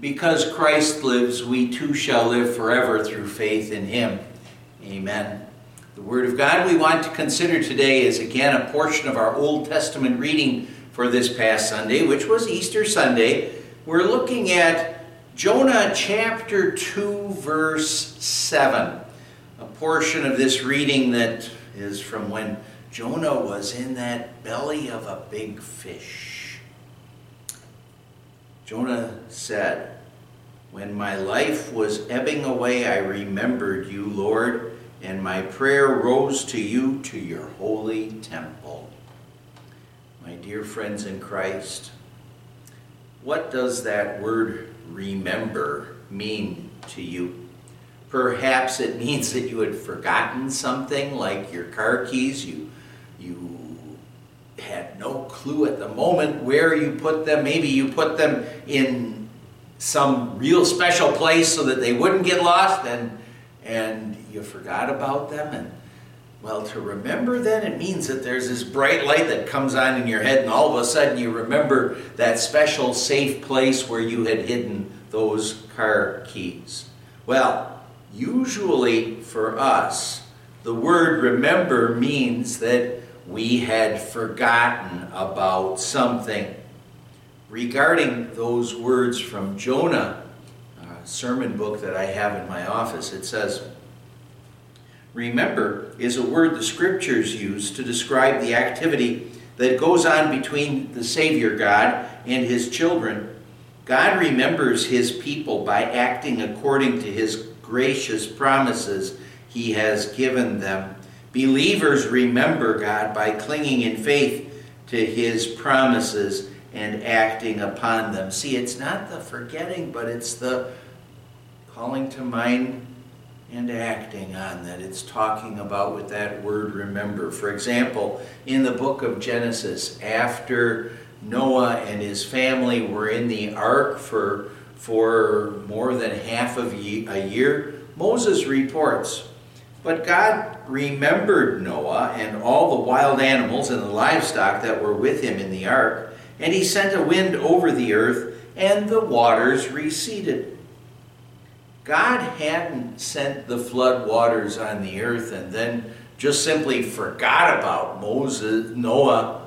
Because Christ lives, we too shall live forever through faith in him. Amen. The Word of God we want to consider today is again a portion of our Old Testament reading for this past Sunday, which was Easter Sunday. We're looking at Jonah chapter 2, verse 7, a portion of this reading that is from when Jonah was in that belly of a big fish. Jonah said, "When my life was ebbing away, I remembered you, Lord, and my prayer rose to you, to your holy temple." My dear friends in Christ, what does that word remember mean to you? Perhaps it means that you had forgotten something, like your car keys. You had no clue at the moment where you put them. Maybe you put them in some real special place so that they wouldn't get lost, and you forgot about them. And well, to remember then, it means that there's this bright light that comes on in your head, and all of a sudden you remember that special safe place where you had hidden those car keys. Well, usually for us, the word remember means that we had forgotten about something. Regarding those words from Jonah, a sermon book that I have in my office, it says, "Remember" is a word the Scriptures use to describe the activity that goes on between the Savior God and his children. God remembers his people by acting according to his gracious promises he has given them. Believers remember God by clinging in faith to his promises and acting upon them. See, it's not the forgetting, but it's the calling to mind and acting on that it's talking about with that word remember. For example, in the book of Genesis, after Noah and his family were in the ark for more than half of a year, Moses reports, "But God remembered Noah and all the wild animals and the livestock that were with him in the ark, and he sent a wind over the earth, and the waters receded." God hadn't sent the flood waters on the earth and then just simply forgot about Noah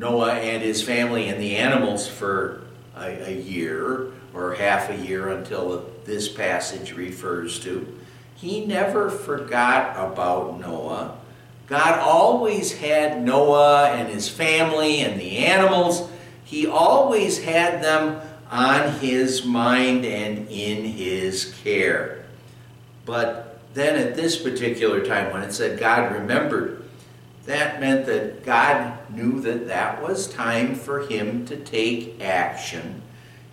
and his family and the animals for a year or half a year until this passage refers to. He never forgot about Noah. God always had Noah and his family and the animals. He always had them on his mind and in his care. But then at this particular time, when it said God remembered, that meant that God knew that was time for him to take action.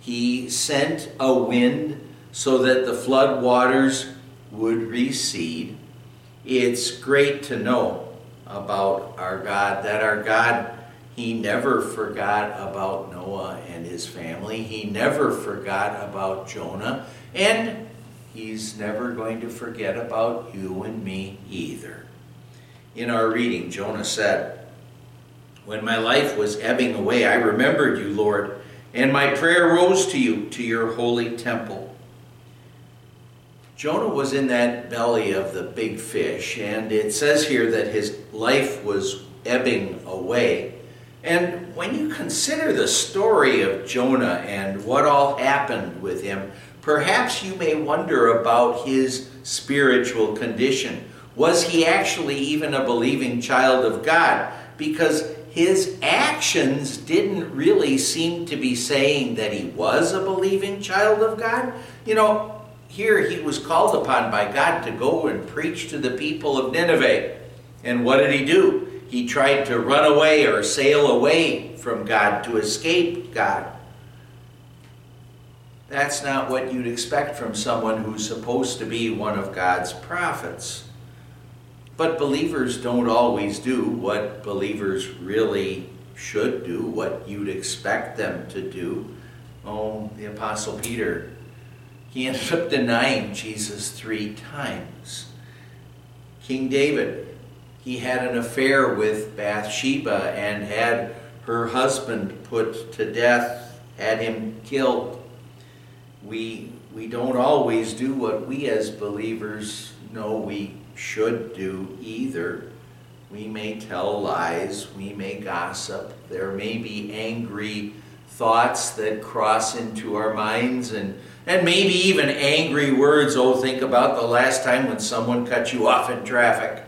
He sent a wind so that the flood waters would recede. It's great to know about our God, that our God, he never forgot about Noah and his family. He never forgot about Jonah. And he's never going to forget about you and me either. In our reading, Jonah said, "When my life was ebbing away, I remembered you, Lord, and my prayer rose to you, to your holy temple." Jonah was in that belly of the big fish, and it says here that his life was ebbing away. And when you consider the story of Jonah and what all happened with him, perhaps you may wonder about his spiritual condition. Was he actually even a believing child of God? Because his actions didn't really seem to be saying that he was a believing child of God. You know, here he was called upon by God to go and preach to the people of Nineveh. And what did he do? He tried to run away or sail away from God to escape God. That's not what you'd expect from someone who's supposed to be one of God's prophets. But believers don't always do what believers really should do, what you'd expect them to do. Oh, the Apostle Peter, he ended up denying Jesus 3 times. King David, he had an affair with Bathsheba and had her husband put to death, had him killed. We don't always do what we as believers know we should do either. We may tell lies, we may gossip, there may be angry thoughts that cross into our minds, and maybe even angry words. Oh, think about the last time when someone cut you off in traffic.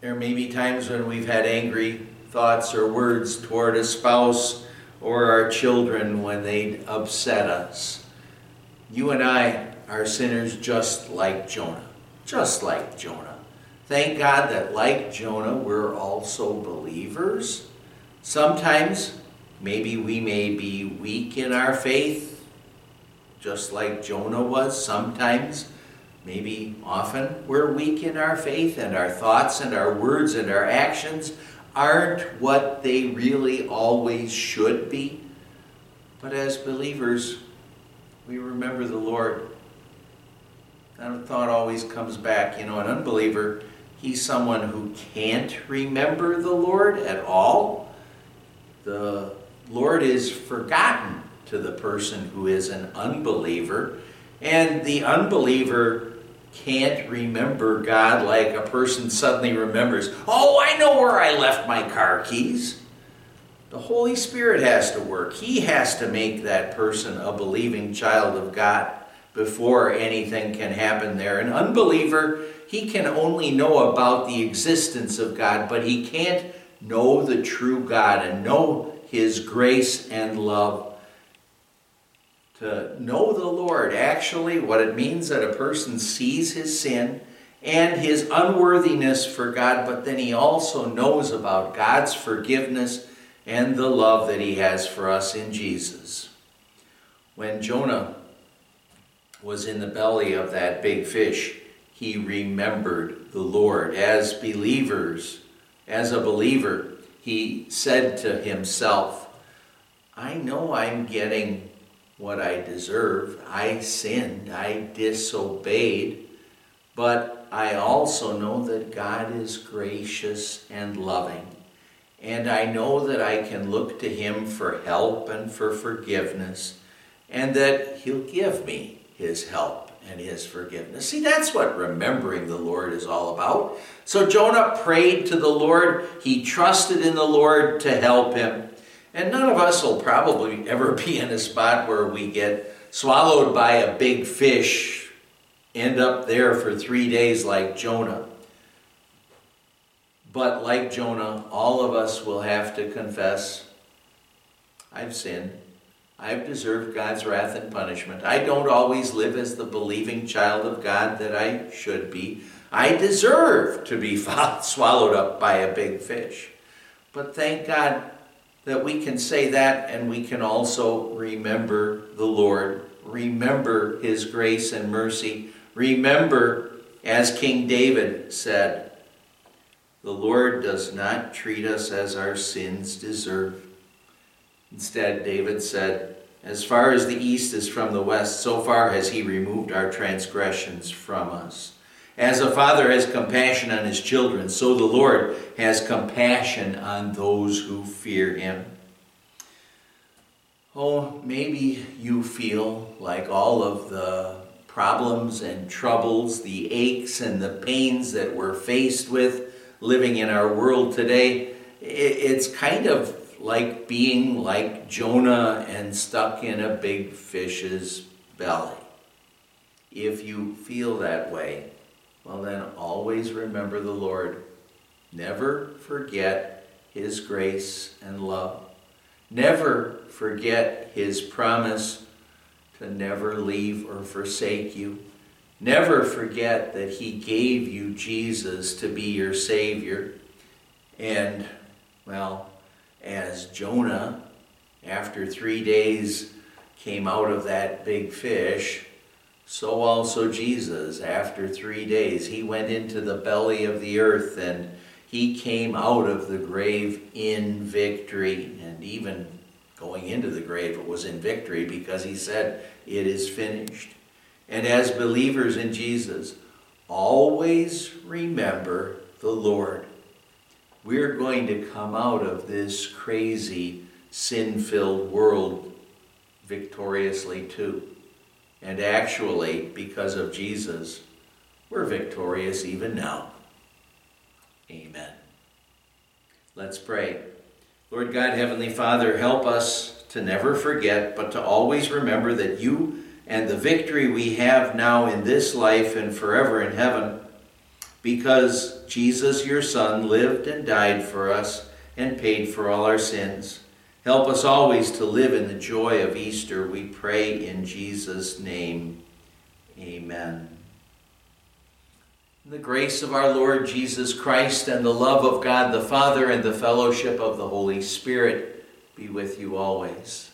There may be times when we've had angry thoughts or words toward a spouse or our children when they upset us. You and I are sinners just like Jonah. Just like Jonah. Thank God that, like Jonah, we're also believers. Sometimes, maybe we may be weak in our faith, just like Jonah was. Sometimes, maybe often, we're weak in our faith, and our thoughts and our words and our actions aren't what they really always should be. But as believers, we remember the Lord. That thought always comes back. You know, an unbeliever, he's someone who can't remember the Lord at all. The Lord is forgotten to the person who is an unbeliever. And the unbeliever can't remember God like a person suddenly remembers, oh, I know where I left my car keys. The Holy Spirit has to work. He has to make that person a believing child of God before anything can happen there. An unbeliever, he can only know about the existence of God, but he can't know the true God and know His grace and love. To know the Lord, actually, what it means that a person sees his sin and his unworthiness for God, but then he also knows about God's forgiveness and the love that He has for us in Jesus. When Jonah was in the belly of that big fish, he remembered the Lord. As believers, as a believer, he said to himself, I know I'm getting what I deserve. I sinned, I disobeyed, but I also know that God is gracious and loving, and I know that I can look to Him for help and for forgiveness, and that He'll give me His help and His forgiveness. See, that's what remembering the Lord is all about. So Jonah prayed to the Lord. He trusted in the Lord to help him. And none of us will probably ever be in a spot where we get swallowed by a big fish, end up there for 3 days like Jonah. But like Jonah, all of us will have to confess, I've sinned. I've deserved God's wrath and punishment. I don't always live as the believing child of God that I should be. I deserve to be swallowed up by a big fish. But thank God that we can say that, and we can also remember the Lord. Remember His grace and mercy. Remember, as King David said, the Lord does not treat us as our sins deserve. Instead, David said, as far as the east is from the west, so far has He removed our transgressions from us. As a father has compassion on his children, so the Lord has compassion on those who fear Him. Oh, maybe you feel like all of the problems and troubles, the aches and the pains that we're faced with living in our world today, it's kind of like being like Jonah and stuck in a big fish's belly. If you feel that way, well then always remember the Lord. Never forget His grace and love. Never forget His promise to never leave or forsake you. Never forget that He gave you Jesus to be your Savior. And, well, as Jonah, after 3 days, came out of that big fish, so also Jesus, after 3 days, He went into the belly of the earth, and He came out of the grave in victory. And even going into the grave, it was in victory, because He said, it is finished. And as believers in Jesus, always remember the Lord. We're going to come out of this crazy, sin-filled world victoriously too. And actually, because of Jesus, we're victorious even now. Amen. Let's pray. Lord God, Heavenly Father, help us to never forget, but to always remember that you and the victory we have now in this life and forever in heaven, because Jesus, your Son, lived and died for us and paid for all our sins. Help us always to live in the joy of Easter, we pray in Jesus' name. Amen. In the grace of our Lord Jesus Christ and the love of God the Father and the fellowship of the Holy Spirit be with you always.